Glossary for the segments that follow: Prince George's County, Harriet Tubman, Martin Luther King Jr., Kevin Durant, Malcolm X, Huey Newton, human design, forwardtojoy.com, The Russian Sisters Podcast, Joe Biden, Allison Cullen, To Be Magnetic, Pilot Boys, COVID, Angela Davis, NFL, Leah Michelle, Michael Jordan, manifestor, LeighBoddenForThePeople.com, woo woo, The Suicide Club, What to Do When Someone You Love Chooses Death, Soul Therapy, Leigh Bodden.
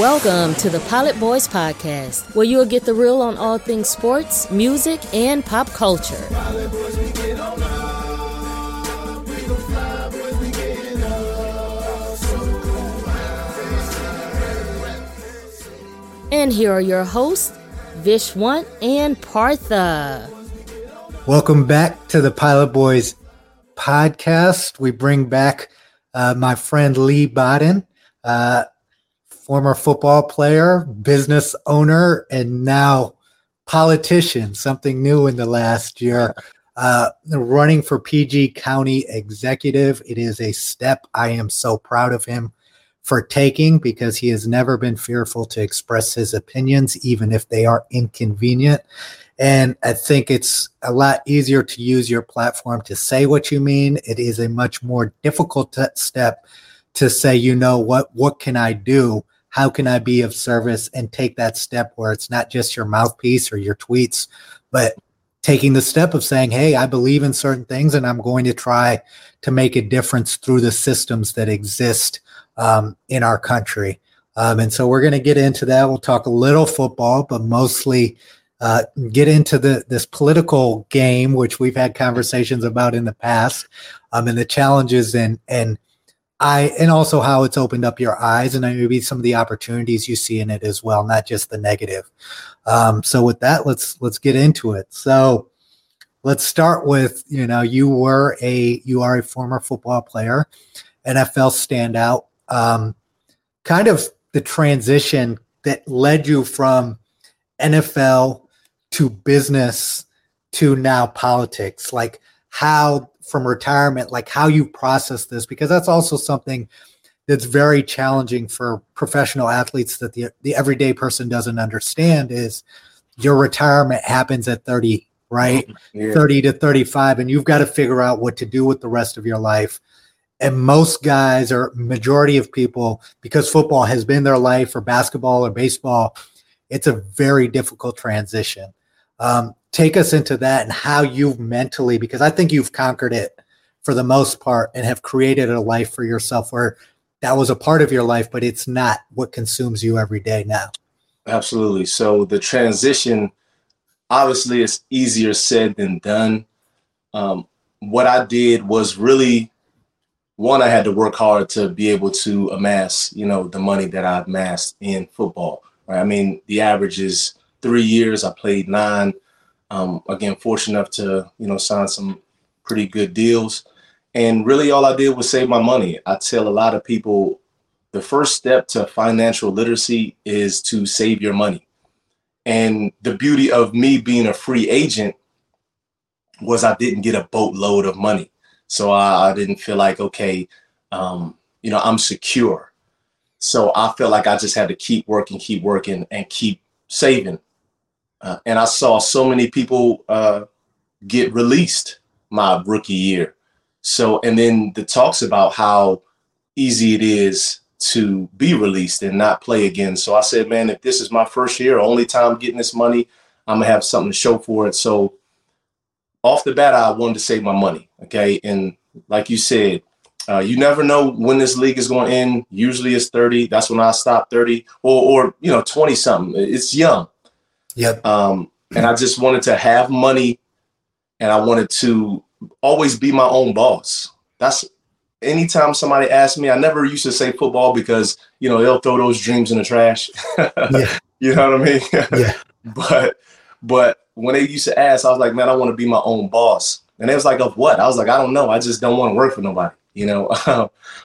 Welcome to the Pilot Boys podcast, where you'll get the real on all things sports, music, and pop culture. Pilot Boys, we get on up. We gon' fly, boys, we get up. So fly. And here are your hosts, Vishwant and Partha. Welcome back to the Pilot Boys podcast. We bring back my friend Leigh Bodden, former football player, business owner, and now politician, something new in the last year, running for PG County Executive. It is a step I am so proud of him for taking, because he has never been fearful to express his opinions, even if they are inconvenient. And I think it's a lot easier to use your platform to say what you mean. It is a much more difficult step to say, you know, what can I do? How can I be of service? And take that step where it's not just your mouthpiece or your tweets, but taking the step of saying, hey, I believe in certain things, and I'm going to try to make a difference through the systems that exist in our country. And so we're going to get into that. We'll talk a little football, but mostly get into this political game, which we've had conversations about in the past, and the challenges and also how it's opened up your eyes and maybe some of the opportunities you see in it as well, not just the negative. So with that, let's get into it. So let's start with, you know, you are a former football player, NFL standout, kind of the transition that led you from NFL to business to now politics, like how from retirement, like how you process this, because that's also something that's very challenging for professional athletes that the everyday person doesn't understand, is your retirement happens at 30, right? Yeah. 30 to 35. And you've got to figure out what to do with the rest of your life. And most guys, or majority of people, because football has been their life, or basketball or baseball, it's a very difficult transition. Take us into that and how you've mentally, because I think you've conquered it for the most part and have created a life for yourself where that was a part of your life, but it's not what consumes you every day now. Absolutely. So the transition, obviously, is easier said than done. What I did was really, one, I had to work hard to be able to amass, you know, the money that I amassed in football. I mean, the average is 3 years. I played 9. Again, fortunate enough to, you know, sign some pretty good deals. And really all I did was save my money. I tell a lot of people the first step to financial literacy is to save your money. And the beauty of me being a free agent was I didn't get a boatload of money. So I didn't feel like, okay, you know, I'm secure. So I felt like I just had to keep working and keep saving. And I saw so many people get released my rookie year. So, and then the talks about how easy it is to be released and not play again. So I said, man, if this is my first year, only time getting this money, I'm gonna have something to show for it. So off the bat, I wanted to save my money. Okay. And like you said, you never know when this league is going to end. Usually it's 30. That's when I stopped, 30 or you know, 20 something. It's young. Yep. And I just wanted to have money, and I wanted to always be my own boss. That's anytime somebody asks me, I never used to say football because, you know, they'll throw those dreams in the trash. Yeah. You know what I mean? Yeah. But when they used to ask, I was like, man, I want to be my own boss. And they was like, of what? I was like, I don't know. I just don't want to work for nobody. You know,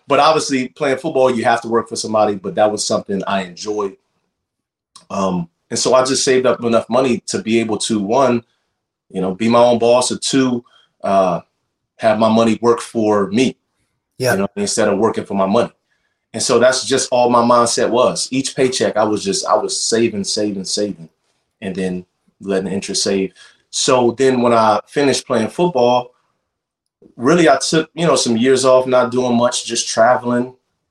but obviously playing football, you have to work for somebody. But that was something I enjoyed. And so I just saved up enough money to be able to, one, you know, be my own boss, or two, have my money work for me. Yeah. You know, instead of working for my money. And so that's just all my mindset was. Each paycheck, I was saving, and then letting the interest save. So then when I finished playing football, really, I took, you know, some years off, not doing much, just traveling,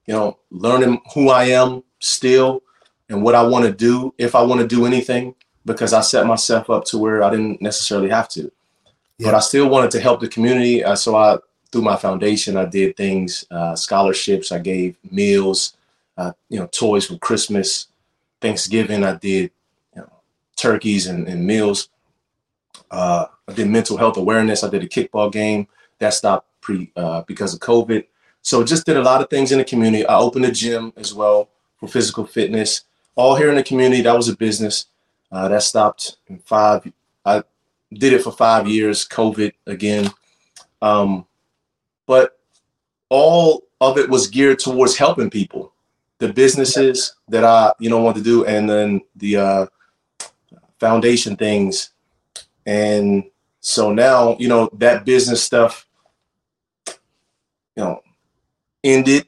you know, learning who I am still and what I want to do, if I want to do anything, because I set myself up to where I didn't necessarily have to. Yeah. But I still wanted to help the community. So I, through my foundation, I did things, scholarships, I gave meals, you know, toys for Christmas, Thanksgiving, I did turkeys and meals. I did mental health awareness. I did a kickball game that stopped because of COVID. So just did a lot of things in the community. I opened a gym as well for physical fitness, all here in the community. That was a business that stopped in 5 years. I did it for 5 years, COVID again. But all of it was geared towards helping people, the businesses that I, want to do, and then the foundation things. And so now, that business stuff, ended.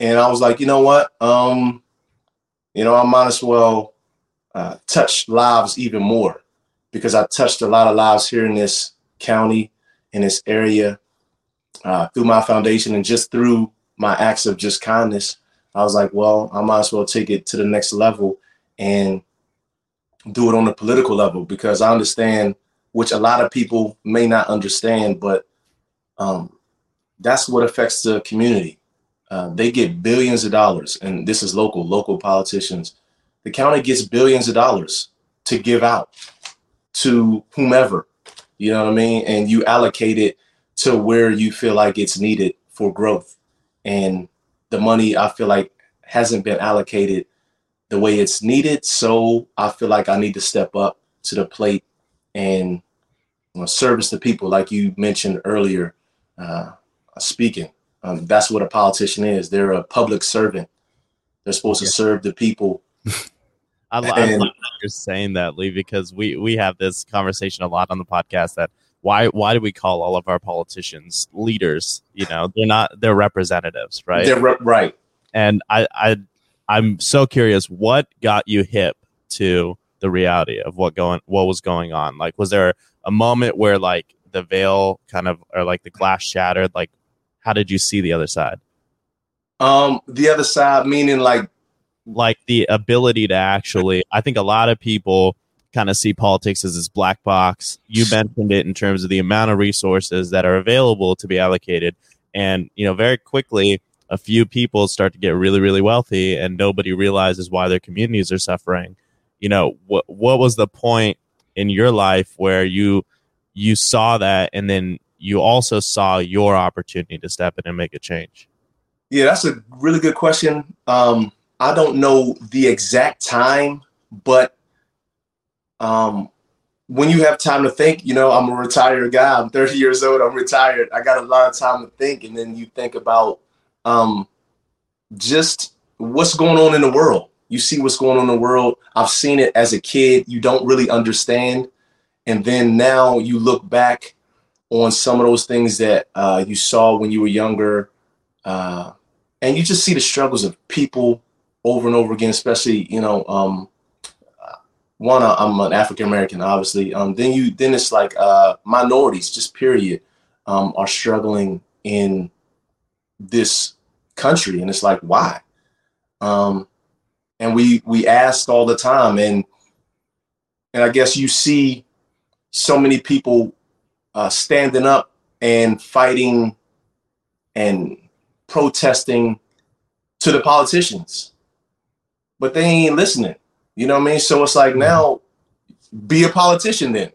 And I was like, you know what? I might as well touch lives even more, because I touched a lot of lives here in this county, in this area, through my foundation and just through my acts of just kindness. I was like, well, I might as well take it to the next level and do it on the political level, because I understand, which a lot of people may not understand, but that's what affects the community. They get billions of dollars, and this is local politicians. The county gets billions of dollars to give out to whomever, you know what I mean? And you allocate it to where you feel like it's needed for growth. And the money, I feel like, hasn't been allocated the way it's needed. So I feel like I need to step up to the plate and service the people, like you mentioned earlier, speaking. That's what a politician is. They're a public servant. They're supposed to serve the people. I love that you're saying that, Leigh, because we have this conversation a lot on the podcast, that why do we call all of our politicians leaders? They're representatives, right? They're right. And I'm so curious, what got you hip to the reality of what was going on? Like, was there a moment where like the veil kind of, or like the glass shattered? Like, how did you see the other side? The other side, meaning like the ability to actually, I think a lot of people kind of see politics as this black box. You mentioned it in terms of the amount of resources that are available to be allocated. And, very quickly, a few people start to get really, really wealthy, and nobody realizes why their communities are suffering. What was the point in your life where you saw that, and then you also saw your opportunity to step in and make a change? Yeah, that's a really good question. I don't know the exact time, but when you have time to think, I'm a retired guy. I'm 30 years old. I'm retired. I got a lot of time to think. And then you think about just what's going on in the world. You see what's going on in the world. I've seen it as a kid. You don't really understand. And then now you look back on some of those things that you saw when you were younger. And you just see the struggles of people over and over again, especially, one, I'm an African-American, obviously. Then it's like minorities, just period, are struggling in this country. And it's like, why? And we ask all the time. And I guess you see so many people standing up and fighting and protesting to the politicians, but they ain't listening. You know what I mean? So it's like, now be a politician then.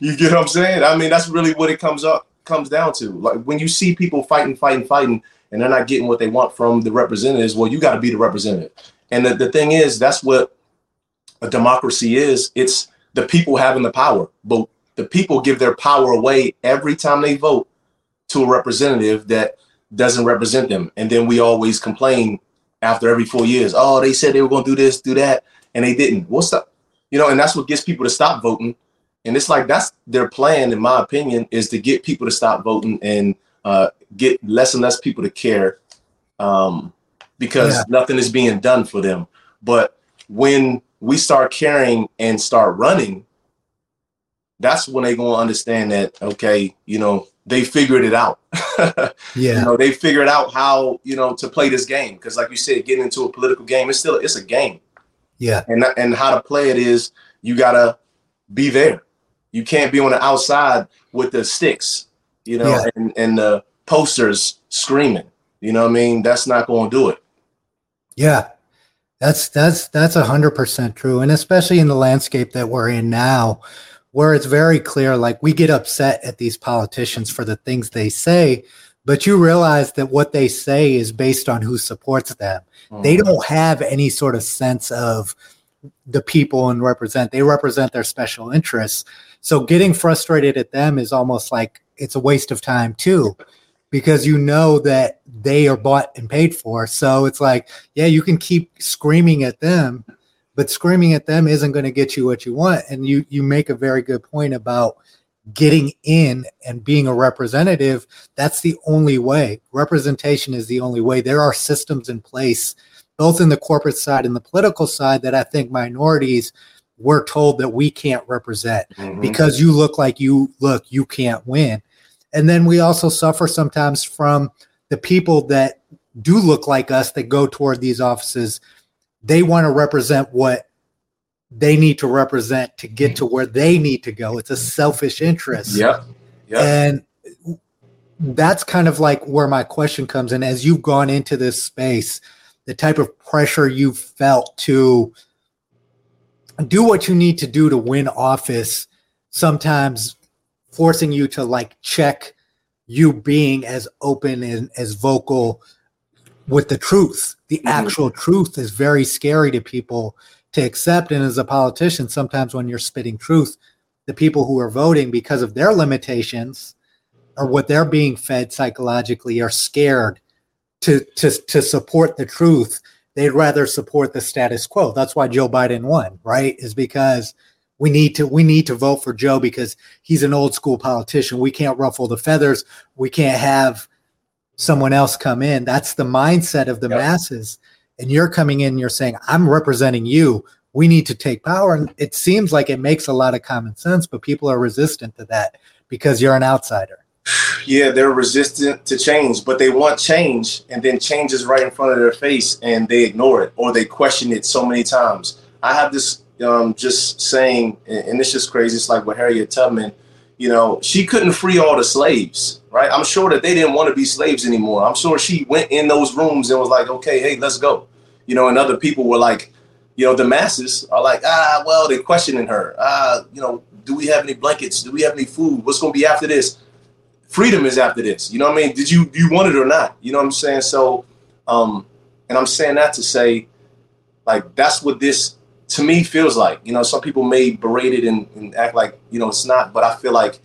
You get what I'm saying? I mean, that's really what it comes down to. Like, when you see people fighting, and they're not getting what they want from the representatives, well, you got to be the representative. And the thing is, that's what a democracy is. It's the people having the power, but the people give their power away every time they vote to a representative that doesn't represent them. And then we always complain after every 4 years, oh, they said they were going to do this, do that, and they didn't. What's up? And that's what gets people to stop voting. And it's like, that's their plan, in my opinion, is to get people to stop voting and get less and less people to care because nothing is being done for them. But when we start caring and start running, that's when they're going to understand that, okay, they figured it out. They figured out how, to play this game. Because like you said, getting into a political game, it's a game. Yeah. And how to play it is, you got to be there. You can't be on the outside with the sticks, and the posters screaming. You know what I mean? That's not going to do it. Yeah. That's 100% true. And especially in the landscape that we're in now, where it's very clear, like, we get upset at these politicians for the things they say, but you realize that what they say is based on who supports them. Mm-hmm. They don't have any sort of sense of the people and they represent their special interests. So getting frustrated at them is almost like it's a waste of time too, because you know that they are bought and paid for. So it's like, yeah, you can keep screaming at them, but screaming at them isn't going to get you what you want. And you make a very good point about getting in and being a representative. That's the only way. Representation is the only way. There are systems in place, both in the corporate side and the political side, that I think minorities were told that we can't represent because you look like you can't win. And then we also suffer sometimes from the people that do look like us that go toward these offices. They want to represent what they need to represent to get to where they need to go. It's a selfish interest. Yeah. And that's kind of like where my question comes in. As you've gone into this space, the type of pressure you felt to do what you need to do to win office, sometimes forcing you to like check you being as open and as vocal with the truth. The actual truth is very scary to people to accept. And as a politician, sometimes when you're spitting truth, the people who are voting, because of their limitations or what they're being fed psychologically, are scared to support the truth. They'd rather support the status quo. That's why Joe Biden won, right? Is because we need to vote for Joe because he's an old school politician. We can't ruffle the feathers. We can't have someone else come in. That's the mindset of the masses. And you're coming in, you're saying, I'm representing you. We need to take power. And it seems like it makes a lot of common sense, but people are resistant to that because you're an outsider. Yeah, they're resistant to change, but they want change, and then change is right in front of their face and they ignore it or they question it so many times. I have this just saying, and it's just crazy. It's like with Harriet Tubman, you know, she couldn't free all the slaves, right? I'm sure that they didn't want to be slaves anymore. I'm sure she went in those rooms and was like, okay, hey, let's go. You know, and other people were like, you know, the masses are like, well, they're questioning her. You know, do we have any blankets? Do we have any food? What's going to be after this? Freedom is after this. You know what I mean? Did you want it or not? You know what I'm saying? So, and I'm saying that to say, like, that's what this to me feels like. You know, some people may berate it and act like, you know, it's not, but I feel like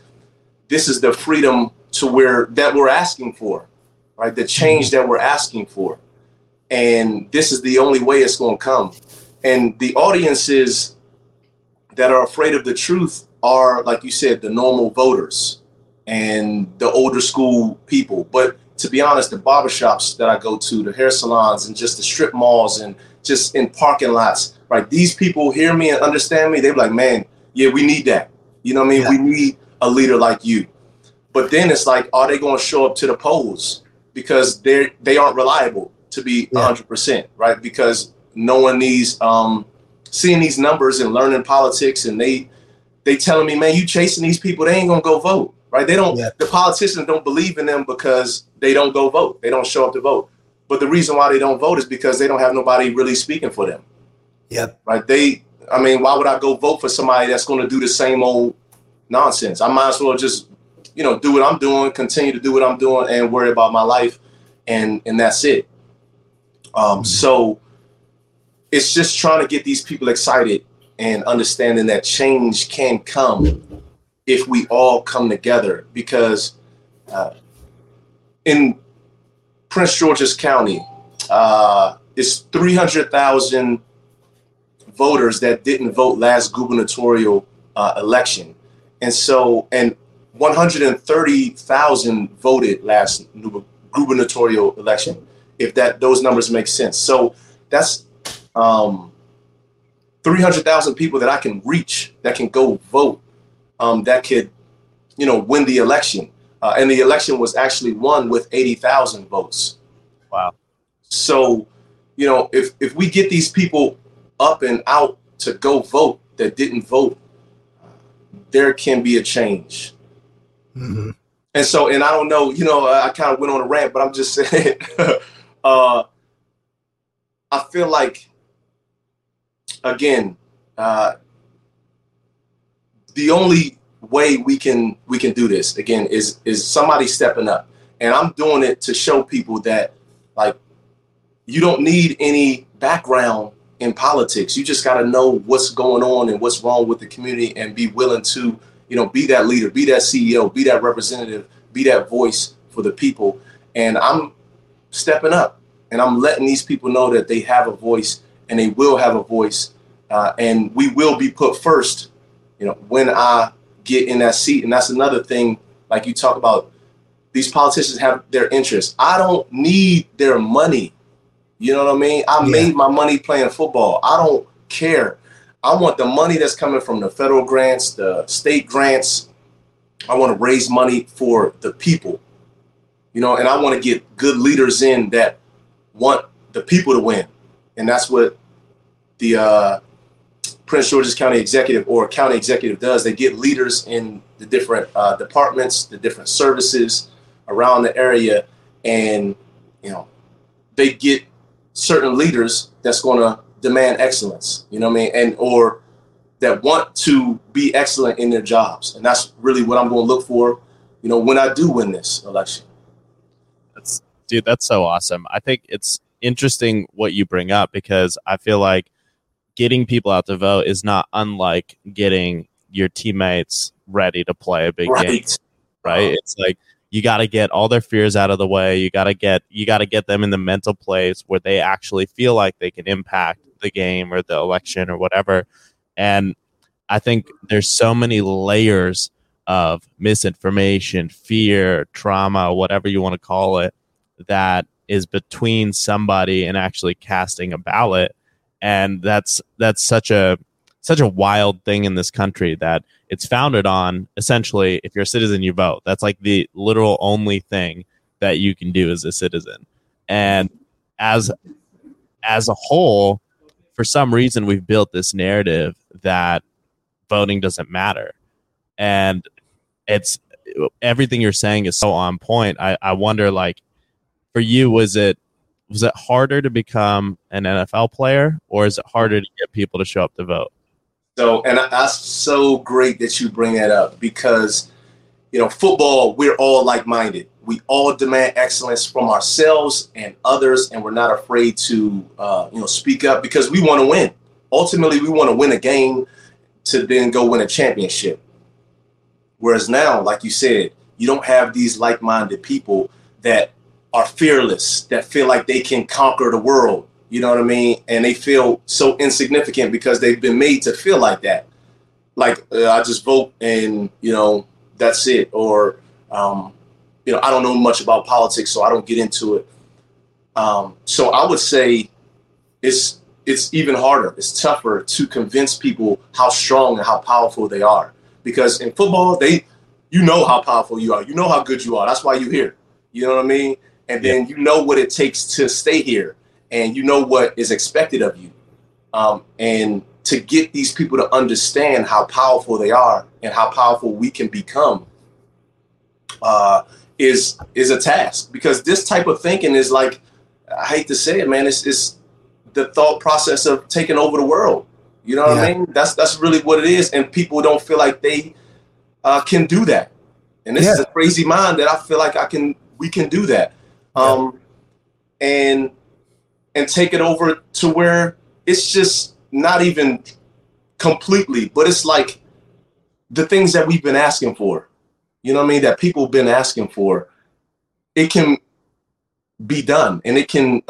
this is the freedom to where that we're asking for, right? The change that we're asking for. And this is the only way it's going to come. And the audiences that are afraid of the truth are, like you said, the normal voters and the older school people. But to be honest, the barbershops that I go to, the hair salons, and just the strip malls, and just in parking lots, right? These people hear me and understand me. They're like, man, yeah, we need that. You know what I mean? Yeah. We need a leader like you. But then it's like, are they going to show up to the polls? Because they aren't reliable, to be 100%, right? Because knowing these, seeing these numbers and learning politics, and they telling me, man, you chasing these people, they ain't going to go vote. Right? They don't. Yeah. The politicians don't believe in them because they don't go vote. They don't show up to vote. But the reason why they don't vote is because they don't have nobody really speaking for them. Yep. Right. I mean, why would I go vote for somebody that's going to do the same old nonsense? I might as well just, you know, do what I'm doing, continue to do what I'm doing, and worry about my life, and that's it. So it's just trying to get these people excited and understanding that change can come if we all come together, because in Prince George's County, it's 300,000 voters that didn't vote last gubernatorial election. And so, and 130,000 voted last gubernatorial election, if that those numbers make sense. So that's 300,000 people that I can reach, that can go vote. That could, you know, win the election. And the election was actually won with 80,000 votes. Wow. So, you know, if we get these people up and out to go vote that didn't vote, there can be a change. Mm-hmm. And so, and I don't know, you know, I kind of went on a rant, but I'm just saying, I feel like again, the only way we can do this again is somebody stepping up. And I'm doing it to show people that, like, you don't need any background in politics. You just got to know what's going on and what's wrong with the community, and be willing to, you know, be that leader, be that CEO, be that representative, be that voice for the people. And I'm stepping up, and I'm letting these people know that they have a voice, and they will have a voice, and we will be put first, you know, when I get in that seat. And that's another thing, like you talk about, these politicians have their interests. I don't need their money. You know what I mean? I made my money playing football. I don't care. I want the money that's coming from the federal grants, the state grants. I want to raise money for the people, you know, and I want to get good leaders in that want the people to win. And that's what the Prince George's County Executive or County Executive does. They get leaders in the different departments, the different services around the area, and, you know, they get certain leaders that's going to demand excellence, you know what I mean, and or that want to be excellent in their jobs. And that's really what I'm going to look for, you know, when I do win this election. Dude, that's so awesome. I think it's interesting what you bring up, because I feel like getting people out to vote is not unlike getting your teammates ready to play a big game, right? It's like, you got to get all their fears out of the way. You got to get them in the mental place where they actually feel like they can impact the game or the election or whatever. And I think there's so many layers of misinformation, fear, trauma, whatever you want to call it, that is between somebody and actually casting a ballot. And that's such a wild thing in this country, that it's founded on essentially, if you're a citizen, you vote. That's like the literal only thing that you can do as a citizen. And as a whole, for some reason, we've built this narrative that voting doesn't matter. And it's everything you're saying is so on point. I wonder, like, for you, was it harder to become an NFL player, or is it harder to get people to show up to vote? So, and that's so great that you bring that up, because, you know, football, we're all like-minded. We all demand excellence from ourselves and others, and we're not afraid to, you know, speak up, because we want to win. Ultimately, we want to win a game to then go win a championship. Whereas now, like you said, you don't have these like-minded people that are fearless, that feel like they can conquer the world. You know what I mean? And they feel so insignificant because they've been made to feel like that. Like, I just vote and, you know, that's it. Or, you know, I don't know much about politics, so I don't get into it. So I would say it's even harder. It's tougher to convince people how strong and how powerful they are. Because in football, you know how powerful you are. You know how good you are. That's why you're here. You know what I mean? And then you know what it takes to stay here. And you know what is expected of you. And to get these people to understand how powerful they are and how powerful we can become is a task. Because this type of thinking is like, I hate to say it, man, it's the thought process of taking over the world. You know what I mean? That's really what it is. And people don't feel like they can do that. And this is a crazy mind that I feel like we can do that. And take it over to where it's just not even completely, but it's like the things that we've been asking for, you know what I mean, that people have been asking for, it can be done and it can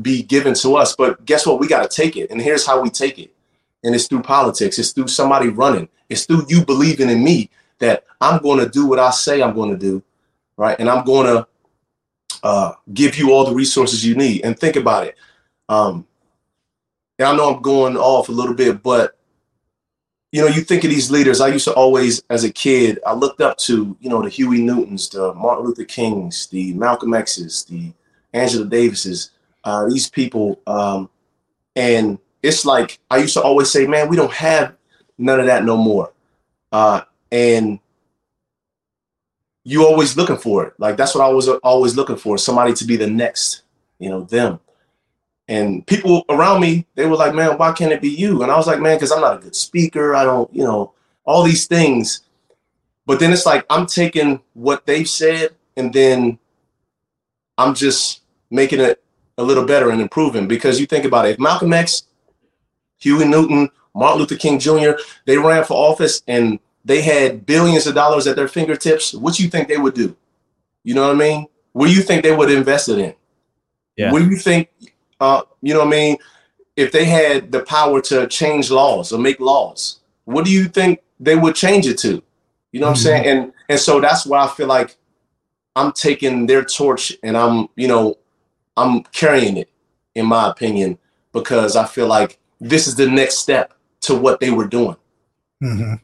be given to us. But guess what? We got to take it. And here's how we take it. And it's through politics. It's through somebody running. It's through you believing in me that I'm going to do what I say I'm going to do, right? And I'm going to give you all the resources you need. And think about it. And I know I'm going off a little bit, but, you know, you think of these leaders. I used to always, as a kid, I looked up to, you know, the Huey Newtons, the Martin Luther Kings, the Malcolm X's, the Angela Davises, these people. And it's like, I used to always say, man, we don't have none of that no more. And you always looking for it. Like, that's what I was always looking for, somebody to be the next, you know, them. And people around me, they were like, man, why can't it be you? And I was like, man, because I'm not a good speaker. I don't, you know, all these things. But then it's like, I'm taking what they've said and then I'm just making it a little better and improving. Because you think about it, if Malcolm X, Huey Newton, Martin Luther King Jr., they ran for office and they had billions of dollars at their fingertips, what you think they would do? You know what I mean? What do you think they would invest it in? Yeah. What do you think, you know what I mean? If they had the power to change laws or make laws, what do you think they would change it to? You know what I'm saying? And so that's why I feel like I'm taking their torch and I'm, you know, I'm carrying it, in my opinion, because I feel like this is the next step to what they were doing. Mm-hmm.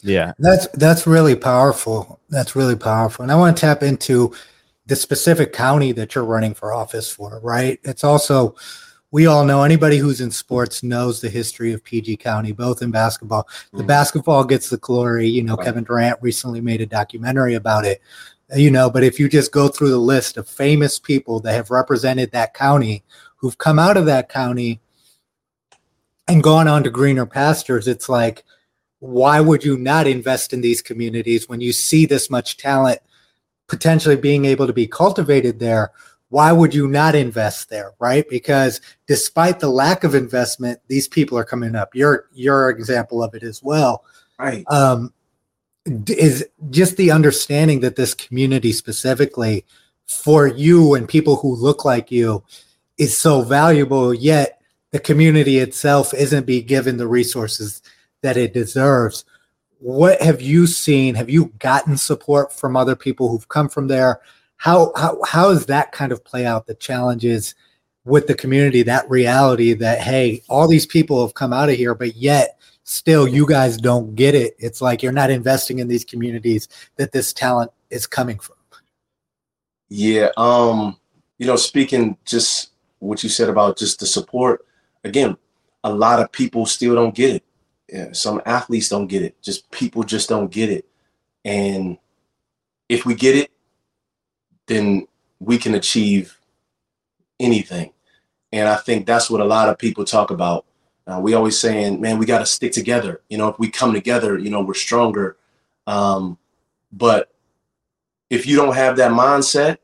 Yeah, that's really powerful. That's really powerful. And I want to tap into the specific county that you're running for office for, right? It's also, we all know, anybody who's in sports knows the history of PG County, both in basketball. The basketball gets the glory. You know, right. Kevin Durant recently made a documentary about it, you know, but if you just go through the list of famous people that have represented that county, who've come out of that county and gone on to greener pastures, it's like, why would you not invest in these communities when you see this much talent potentially being able to be cultivated there? Why would you not invest there, right? Because despite the lack of investment, these people are coming up. Your example of it as well, right? Is just the understanding that this community specifically for you and people who look like you is so valuable, yet the community itself isn't being given the resources that it deserves. What have you seen? Have you gotten support from other people who've come from there? How does that kind of play out, the challenges with the community, that reality that, hey, all these people have come out of here, but yet still you guys don't get it. It's like you're not investing in these communities that this talent is coming from. Yeah. You know, speaking just what you said about just the support, again, a lot of people still don't get it. Yeah, some athletes don't get it. Just people just don't get it. And if we get it, then we can achieve anything. And I think that's what a lot of people talk about. We always saying, man, we got to stick together. You know, if we come together, you know, we're stronger. But if you don't have that mindset,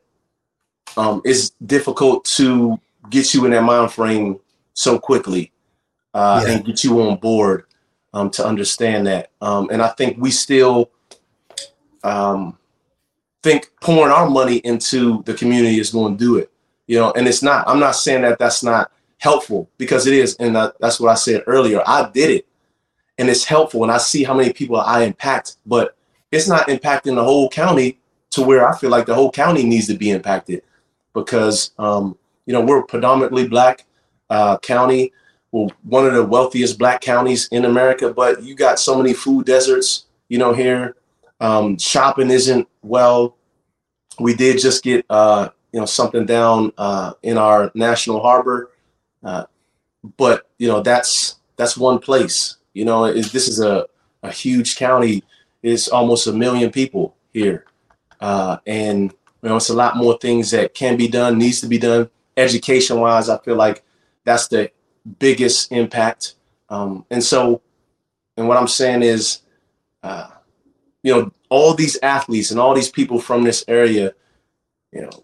it's difficult to get you in that mind frame so quickly and get you on board to understand that. And I think we still think pouring our money into the community is going to do it, you know, and it's not. I'm not saying that that's not helpful, because it is. And that's what I said earlier. I did it and it's helpful. And I see how many people I impact, but it's not impacting the whole county to where I feel like the whole county needs to be impacted, because, you know, we're predominantly black county. We're one of the wealthiest black counties in America, but you got so many food deserts, you know, here. Shopping isn't well. We did just get, you know, something down in our national harbor. But, you know, that's one place. You know, this is a huge county. It's almost 1 million people here. And, you know, it's a lot more things that can be done, needs to be done. Education wise, I feel like that's the biggest impact. And what I'm saying is, you know, all these athletes and all these people from this area, you know,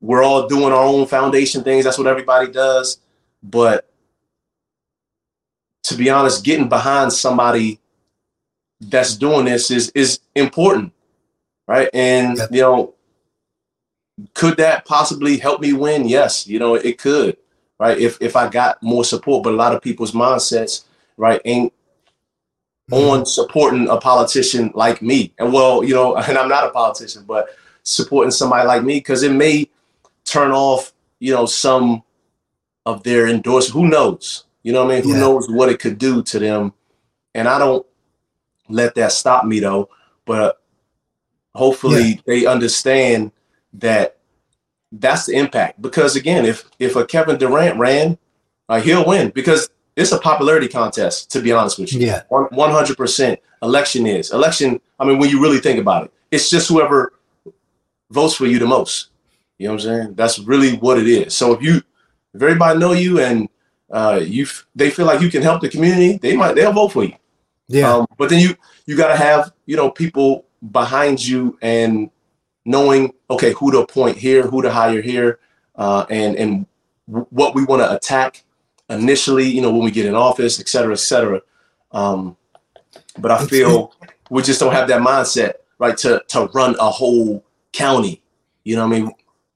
we're all doing our own foundation things. That's what everybody does. But to be honest, getting behind somebody that's doing this is important, right? And, you know, could that possibly help me win? Yes, you know, it could, right? If I got more support, but a lot of people's mindsets, right, ain't on supporting a politician like me. And, well, you know, and I'm not a politician, but supporting somebody like me, because it may turn off, you know, some of their endorsement. Who knows? You know what I mean? Yeah. Who knows what it could do to them? And I don't let that stop me, though. But hopefully they understand that that's the impact. Because, again, if a Kevin Durant ran, he'll win, because it's a popularity contest, to be honest with you. Yeah. 100% election is. Election, I mean, when you really think about it, it's just whoever votes for you the most. You know what I'm saying? That's really what it is. So if you If everybody know you and they feel like you can help the community, they'll vote for you. Yeah. But then you got to have, people behind you and knowing, okay, who to appoint here, who to hire here, and what we want to attack initially, when we get in office, et cetera, et cetera. But I feel we just don't have that mindset, right, to run a whole county,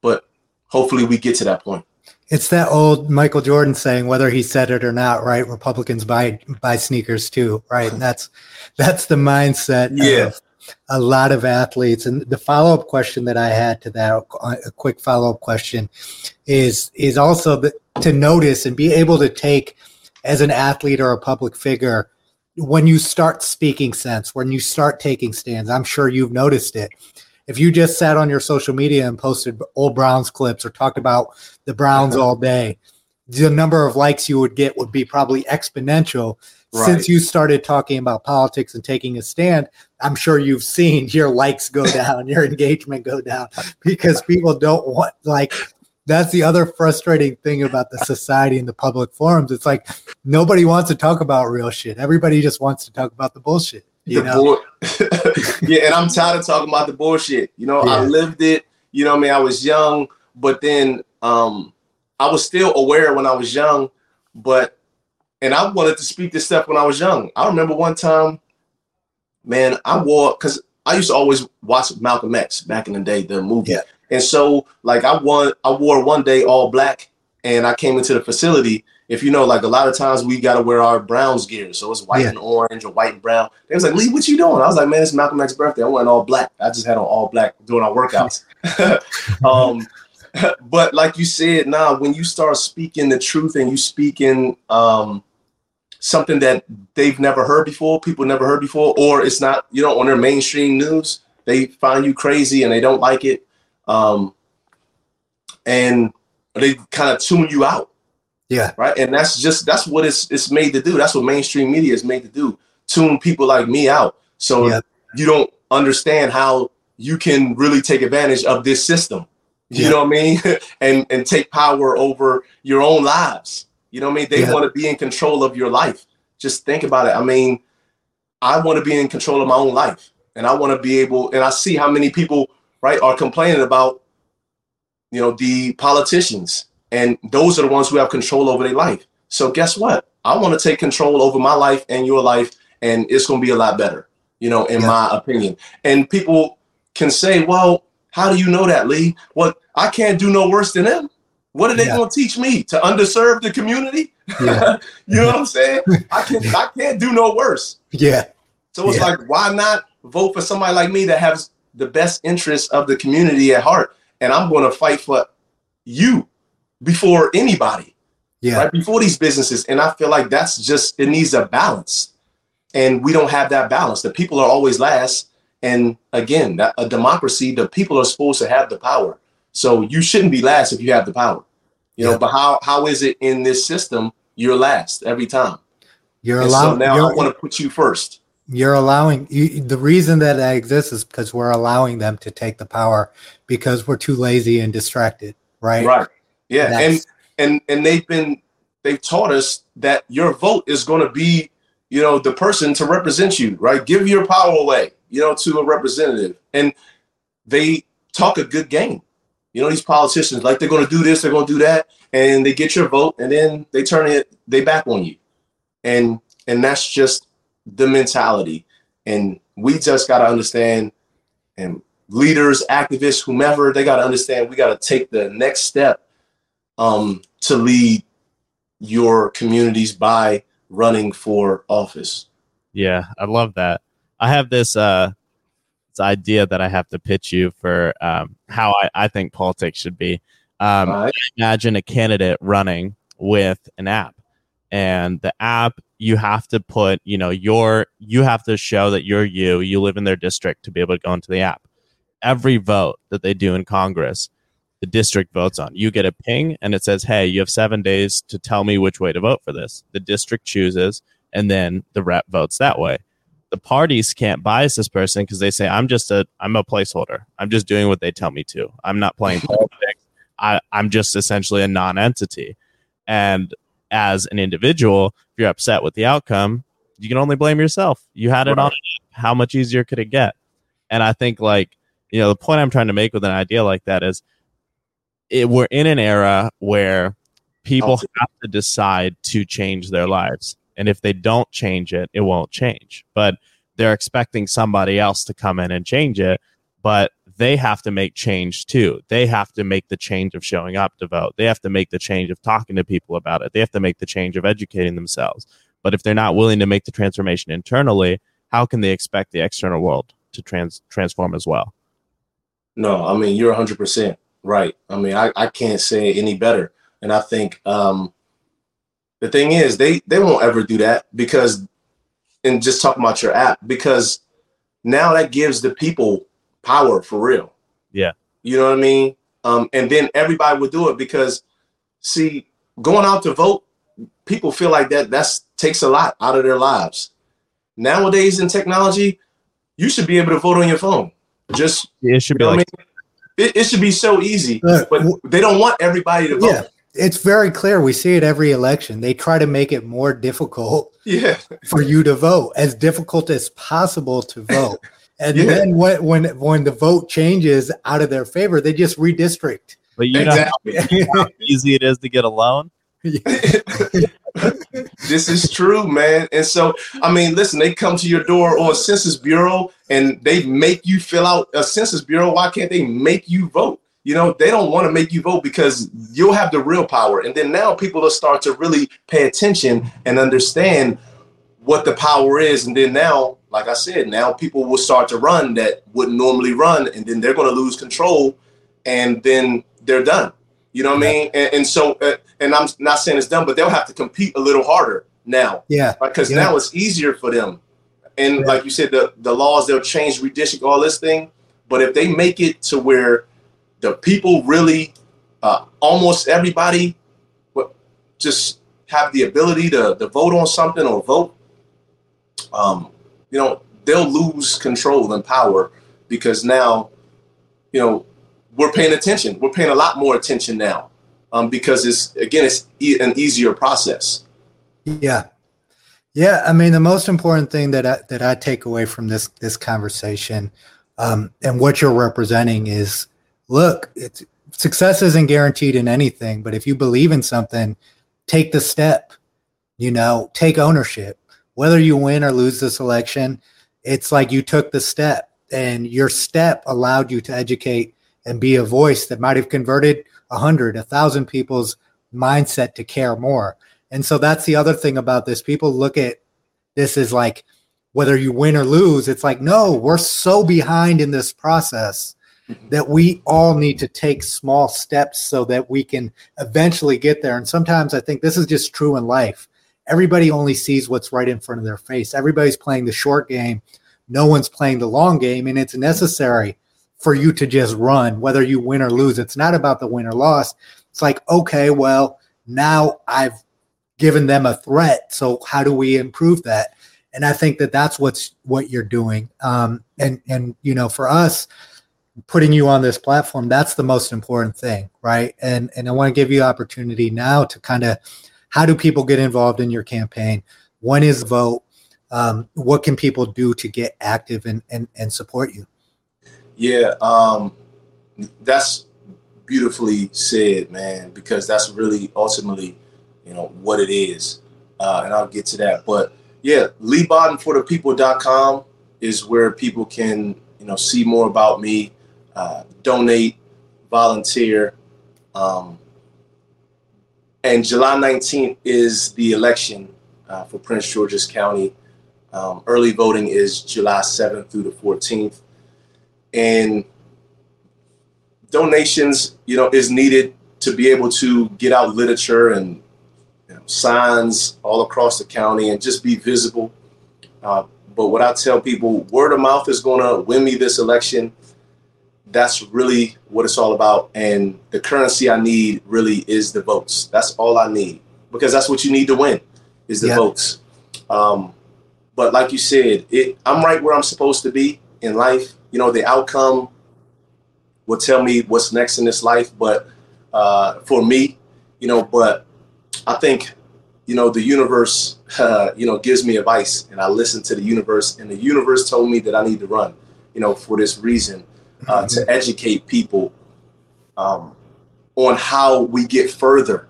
But hopefully we get to that point. It's that old Michael Jordan saying, whether he said it or not, right? Republicans buy sneakers too, right? And that's the mindset of a lot of athletes. And the follow-up question that I had to that, a quick follow-up question, is also to notice and be able to take, as an athlete or a public figure, when you start speaking sense, when you start taking stands. I'm sure you've noticed it. If you just sat on your social media and posted old Browns clips or talked about the Browns all day, the number of likes you would get would be probably exponential. Right. Since you started talking about politics and taking a stand, I'm sure you've seen your likes go down, your engagement go down, because people don't want, that's the other frustrating thing about the society and the public forums. It's like nobody wants to talk about real shit. Everybody just wants to talk about the bullshit. And I'm tired of talking about the bullshit. I lived it. I was young, but then I was still aware when I was young. And I wanted to speak this stuff when I was young. I remember one time, man, because I used to always watch Malcolm X back in the day, the movie. Yeah. And so, I wore one day all black, and I came into the facility. If you know, a lot of times we got to wear our Browns gear. So it's white and orange or white and brown. They was like, Leigh, what you doing? I was like, man, it's Malcolm X's birthday. I'm wearing all black. I just had on all black doing our workouts. But like you said, when you start speaking the truth and you speak in something that they've never heard before, people never heard before, or it's not, on their mainstream news, they find you crazy and they don't like it. And they kind of tune you out. Yeah. Right. And that's what it's made to do. That's what mainstream media is made to do. Tune people like me out. So you don't understand how you can really take advantage of this system. You know what I mean? and take power over your own lives. You know what I mean? They want to be in control of your life. Just think about it. I mean, I want to be in control of my own life, and I want to be able, and I see how many people, right, are complaining about, the politicians. And those are the ones who have control over their life. So guess what? I want to take control over my life and your life, and it's going to be a lot better, in my opinion. And people can say, well, how do you know that, Leigh? Well, I can't do no worse than them. What are they going to teach me? To underserve the community? Yeah. you know what I'm saying? I can't do no worse. Yeah. So it's like, why not vote for somebody like me that has the best interests of the community at heart? And I'm going to fight for you before anybody, right? Before these businesses. And I feel like that's just, it needs a balance. And we don't have that balance. The people are always last. And again, a democracy, the people are supposed to have the power. So you shouldn't be last if you have the power, know, but how is it in this system? You're last every time. I want to put you first. You're allowing, the reason that exists is because we're allowing them to take the power because we're too lazy and distracted. Right. Right. Yeah. That's, and they've taught us that your vote is going to be, the person to represent you, right? Give your power away, to a representative. And they talk a good game. These politicians, they're going to do this, they're going to do that. And they get your vote, and then they turn it, they back on you. And that's just the mentality. And we just got to understand, and leaders, activists, whomever, they got to understand, we got to take the next step to lead your communities by running for office. Yeah, I love that. I have this idea that I have to pitch you for how I think politics should be. Right. Imagine a candidate running with an app, and the app, you have to put, you have to show that you're you live in their district to be able to go into the app. Every vote that they do in Congress, the district votes on. You get a ping and it says, hey, you have 7 days to tell me which way to vote for this. The district chooses, and then the rep votes that way. The parties can't bias this person because they say, I'm a placeholder. I'm just doing what they tell me to. I'm not playing politics. I'm just essentially a non-entity. And as an individual, if you're upset with the outcome, you can only blame yourself. You had it on. How much easier could it get? And I think, like, you know, the point I'm trying to make with an idea like that is we're in an era where people have to decide to change their lives. And if they don't change it, it won't change. But they're expecting somebody else to come in and change it. But they have to make change, too. They have to make the change of showing up to vote. They have to make the change of talking to people about it. They have to make the change of educating themselves. But if they're not willing to make the transformation internally, how can they expect the external world to transform as well? No, I mean, you're 100% right. I mean, I can't say it any better. And I think the thing is, they won't ever do that because, and just talking about your app, because now that gives the people power for real. Yeah. You know what I mean? And then everybody will do it because, see, going out to vote, people feel like that takes a lot out of their lives. Nowadays in technology, you should be able to vote on your phone. Just it should be it should be so easy, but they don't want everybody to vote. Yeah, it's very clear. We see it every election. They try to make it more difficult for you to vote, as difficult as possible to vote. And then when the vote changes out of their favor, they just redistrict. But you know how easy it is to get a loan? This is true, man. And so, I mean, listen, they come to your door or a Census Bureau and they make you fill out a Census Bureau. Why can't they make you vote? You know, they don't want to make you vote because you'll have the real power. And then now people will start to really pay attention and understand what the power is. And then now, like I said, now people will start to run that wouldn't normally run. And then they're going to lose control and then they're done. You know what I mean? And so, and I'm not saying it's done, but they'll have to compete a little harder now. Yeah. Because now it's easier for them. And like you said, the laws, they'll change, redistrict, all this thing. But if they make it to where the people really, almost everybody just have the ability to vote on something or vote, you know, they'll lose control and power because now, you know, we're paying attention. We're paying a lot more attention now because it's an easier process. Yeah. Yeah. I mean, the most important thing that I take away from this conversation and what you're representing is, look, success isn't guaranteed in anything, but if you believe in something, take the step, you know, take ownership. Whether you win or lose this election, it's like you took the step and your step allowed you to educate and be a voice that might have converted 100,000 people's mindset to care more. And so that's the other thing about this. People look at this as like, whether you win or lose, it's like, no, we're so behind in this process that we all need to take small steps so that we can eventually get there. And sometimes I think this is just true in life. Everybody only sees what's right in front of their face. Everybody's playing the short game. No one's playing the long game, and it's necessary for you to just run, whether you win or lose. It's not about the win or loss. It's like, okay, well, now I've given them a threat. So how do we improve that? And I think that's what you're doing. And you know, for us, putting you on this platform, that's the most important thing, right? And I want to give you opportunity now to kind of, how do people get involved in your campaign? When is vote? What can people do to get active and support you? Yeah, that's beautifully said, man, because that's really ultimately, you know, what it is. And I'll get to that. But yeah, LeighBoddenForThePeople.com is where people can, you know, see more about me, donate, volunteer. And July 19th is the election for Prince George's County. Early voting is July 7th through the 14th. And donations, you know, is needed to be able to get out literature and, you know, signs all across the county and just be visible. But what I tell people, word of mouth is going to win me this election. That's really what it's all about. And the currency I need really is the votes. That's all I need, because that's what you need to win is the votes. But like you said, I'm right where I'm supposed to be in life. You know, the outcome will tell me what's next in this life, but for me, you know, but I think, you know, the universe, you know, gives me advice, and I listened to the universe, and the universe told me that I need to run, you know, for this reason, to educate people on how we get further,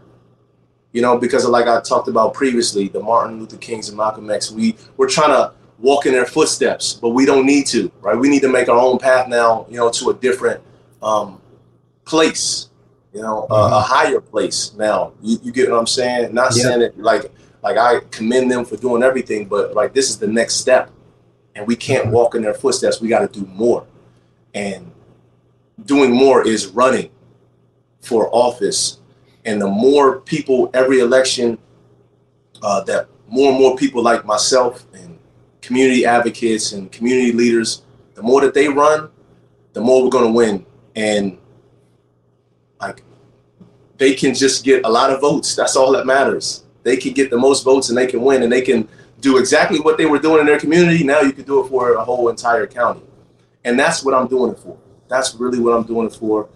you know, because like I talked about previously, the Martin Luther Kings and Malcolm X, we're trying to walk in their footsteps, but we don't need to, right? We need to make our own path now, you know, to a different place, you know, a higher place now. You get what I'm saying? Not saying it like I commend them for doing everything, but like this is the next step, and we can't walk in their footsteps. We got to do more, and doing more is running for office. And the more people every election, that more and more people like myself and community advocates and community leaders, the more that they run, the more we're gonna win. And like, they can just get a lot of votes. That's all that matters. They can get the most votes and they can win, and they can do exactly what they were doing in their community. Now you can do it for a whole entire county. And that's what I'm doing it for. That's really what I'm doing it for.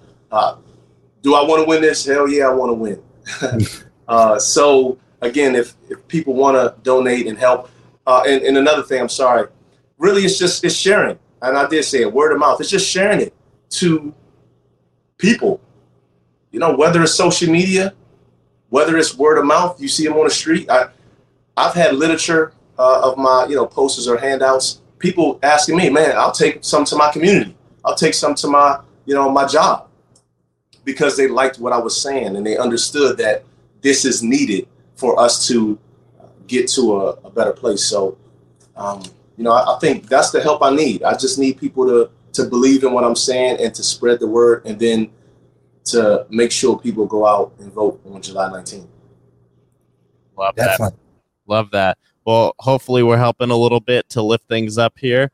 Do I want to win this? Hell yeah, I want to win. So again, if people want to donate and help, and another thing, I'm sorry, really it's sharing. And I did say it, word of mouth. It's just sharing it to people. You know, whether it's social media, whether it's word of mouth, you see them on the street. I've had literature of my, you know, posters or handouts. People asking me, man, I'll take some to my community. I'll take some to my, you know, my job, because they liked what I was saying and they understood that this is needed for us to get to a better place. So, you know, I think that's the help I need. I just need people to believe in what I'm saying and to spread the word, and then to make sure people go out and vote on July 19th. Love that. Love that. Well, hopefully we're helping a little bit to lift things up here.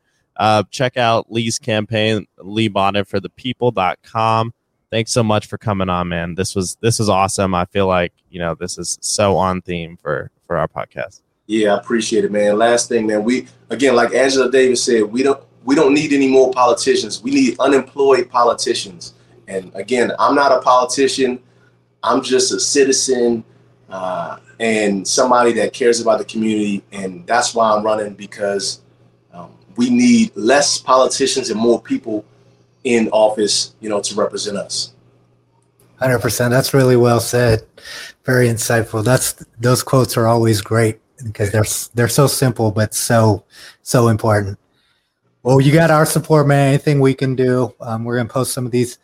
Check out Leigh's campaign, LeighBoddenForThePeople.com. Thanks so much for coming on, man. This is awesome. I feel like, you know, this is so on theme for our podcast. Yeah, I appreciate it, man. Last thing, man, we, again, like Angela Davis said, we don't need any more politicians. We need unemployed politicians. And again, I'm not a politician. I'm just a citizen and somebody that cares about the community. And that's why I'm running, because we need less politicians and more people in office, you know, to represent us. 100%. That's really well said. Very insightful. Those quotes are always great, because they're so simple, but so important. Well, you got our support, man. Anything we can do. We're going to post some of these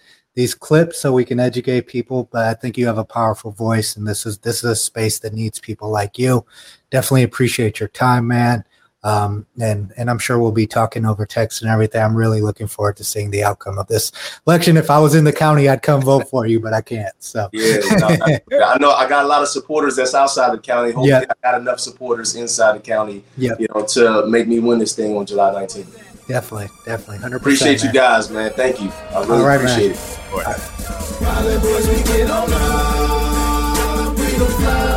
clips so we can educate people, but I think you have a powerful voice, and this is a space that needs people like you. Definitely appreciate your time, man. And I'm sure we'll be talking over text and everything. I'm really looking forward to seeing the outcome of this election. If I was in the county, I'd come vote for you, but I can't. So yeah, I know I got a lot of supporters that's outside the county. Hopefully I got enough supporters inside the county, you know, to make me win this thing on July 19th. Definitely. 100%. Appreciate you guys, man. Thank you. I really appreciate it. All right.